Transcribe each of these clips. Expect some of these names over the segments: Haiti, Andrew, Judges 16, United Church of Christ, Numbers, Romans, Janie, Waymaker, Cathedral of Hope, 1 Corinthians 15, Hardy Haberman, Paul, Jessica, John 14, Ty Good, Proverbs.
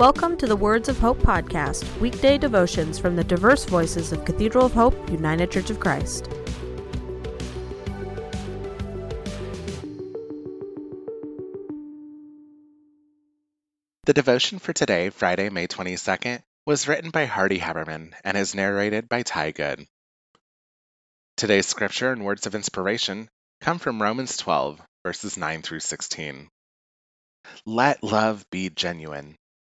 Welcome to the Words of Hope podcast, weekday devotions from the diverse voices of Cathedral of Hope, United Church of Christ. The devotion for today, Friday, May 22nd, was written by Hardy Haberman and is narrated by Ty Good. Today's scripture and words of inspiration come from Romans 12, verses 9 through 16. Let love be genuine.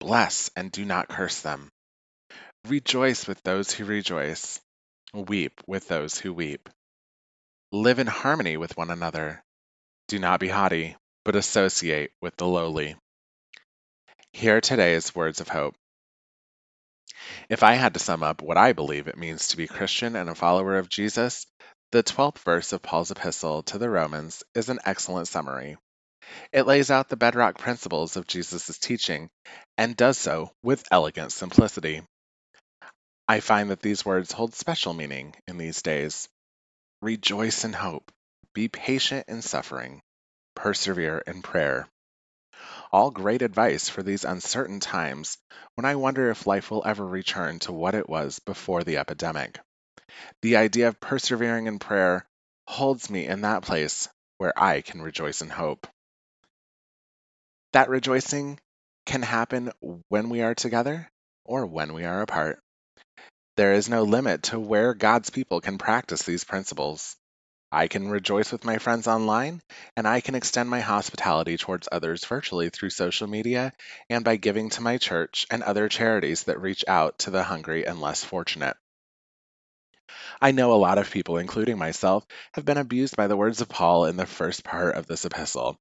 Bless and do not curse them. Rejoice with those who rejoice. Weep with those who weep. Live in harmony with one another. Do not be haughty, but associate with the lowly. Here are today's words of hope. If I had to sum up what I believe it means to be Christian and a follower of Jesus, the 12th verse of Paul's epistle to the Romans is an excellent summary. It lays out the bedrock principles of Jesus' teaching and does so with elegant simplicity. I find that these words hold special meaning in these days. Rejoice in hope. Be patient in suffering. Persevere in prayer. All great advice for these uncertain times when I wonder if life will ever return to what it was before the epidemic. The idea of persevering in prayer holds me in that place where I can rejoice in hope. That rejoicing can happen when we are together or when we are apart. There is no limit to where God's people can practice these principles. I can rejoice with my friends online, and I can extend my hospitality towards others virtually through social media and by giving to my church and other charities that reach out to the hungry and less fortunate. I know a lot of people, including myself, have been abused by the words of Paul in the first part of this epistle.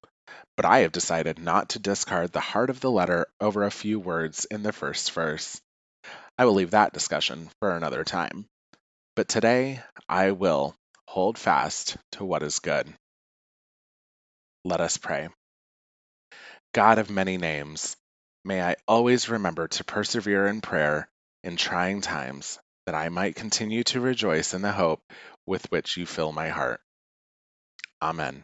But I have decided not to discard the heart of the letter over a few words in the first verse. I will leave that discussion for another time. But today, I will hold fast to what is good. Let us pray. God of many names, may I always remember to persevere in prayer in trying times, that I might continue to rejoice in the hope with which you fill my heart. Amen.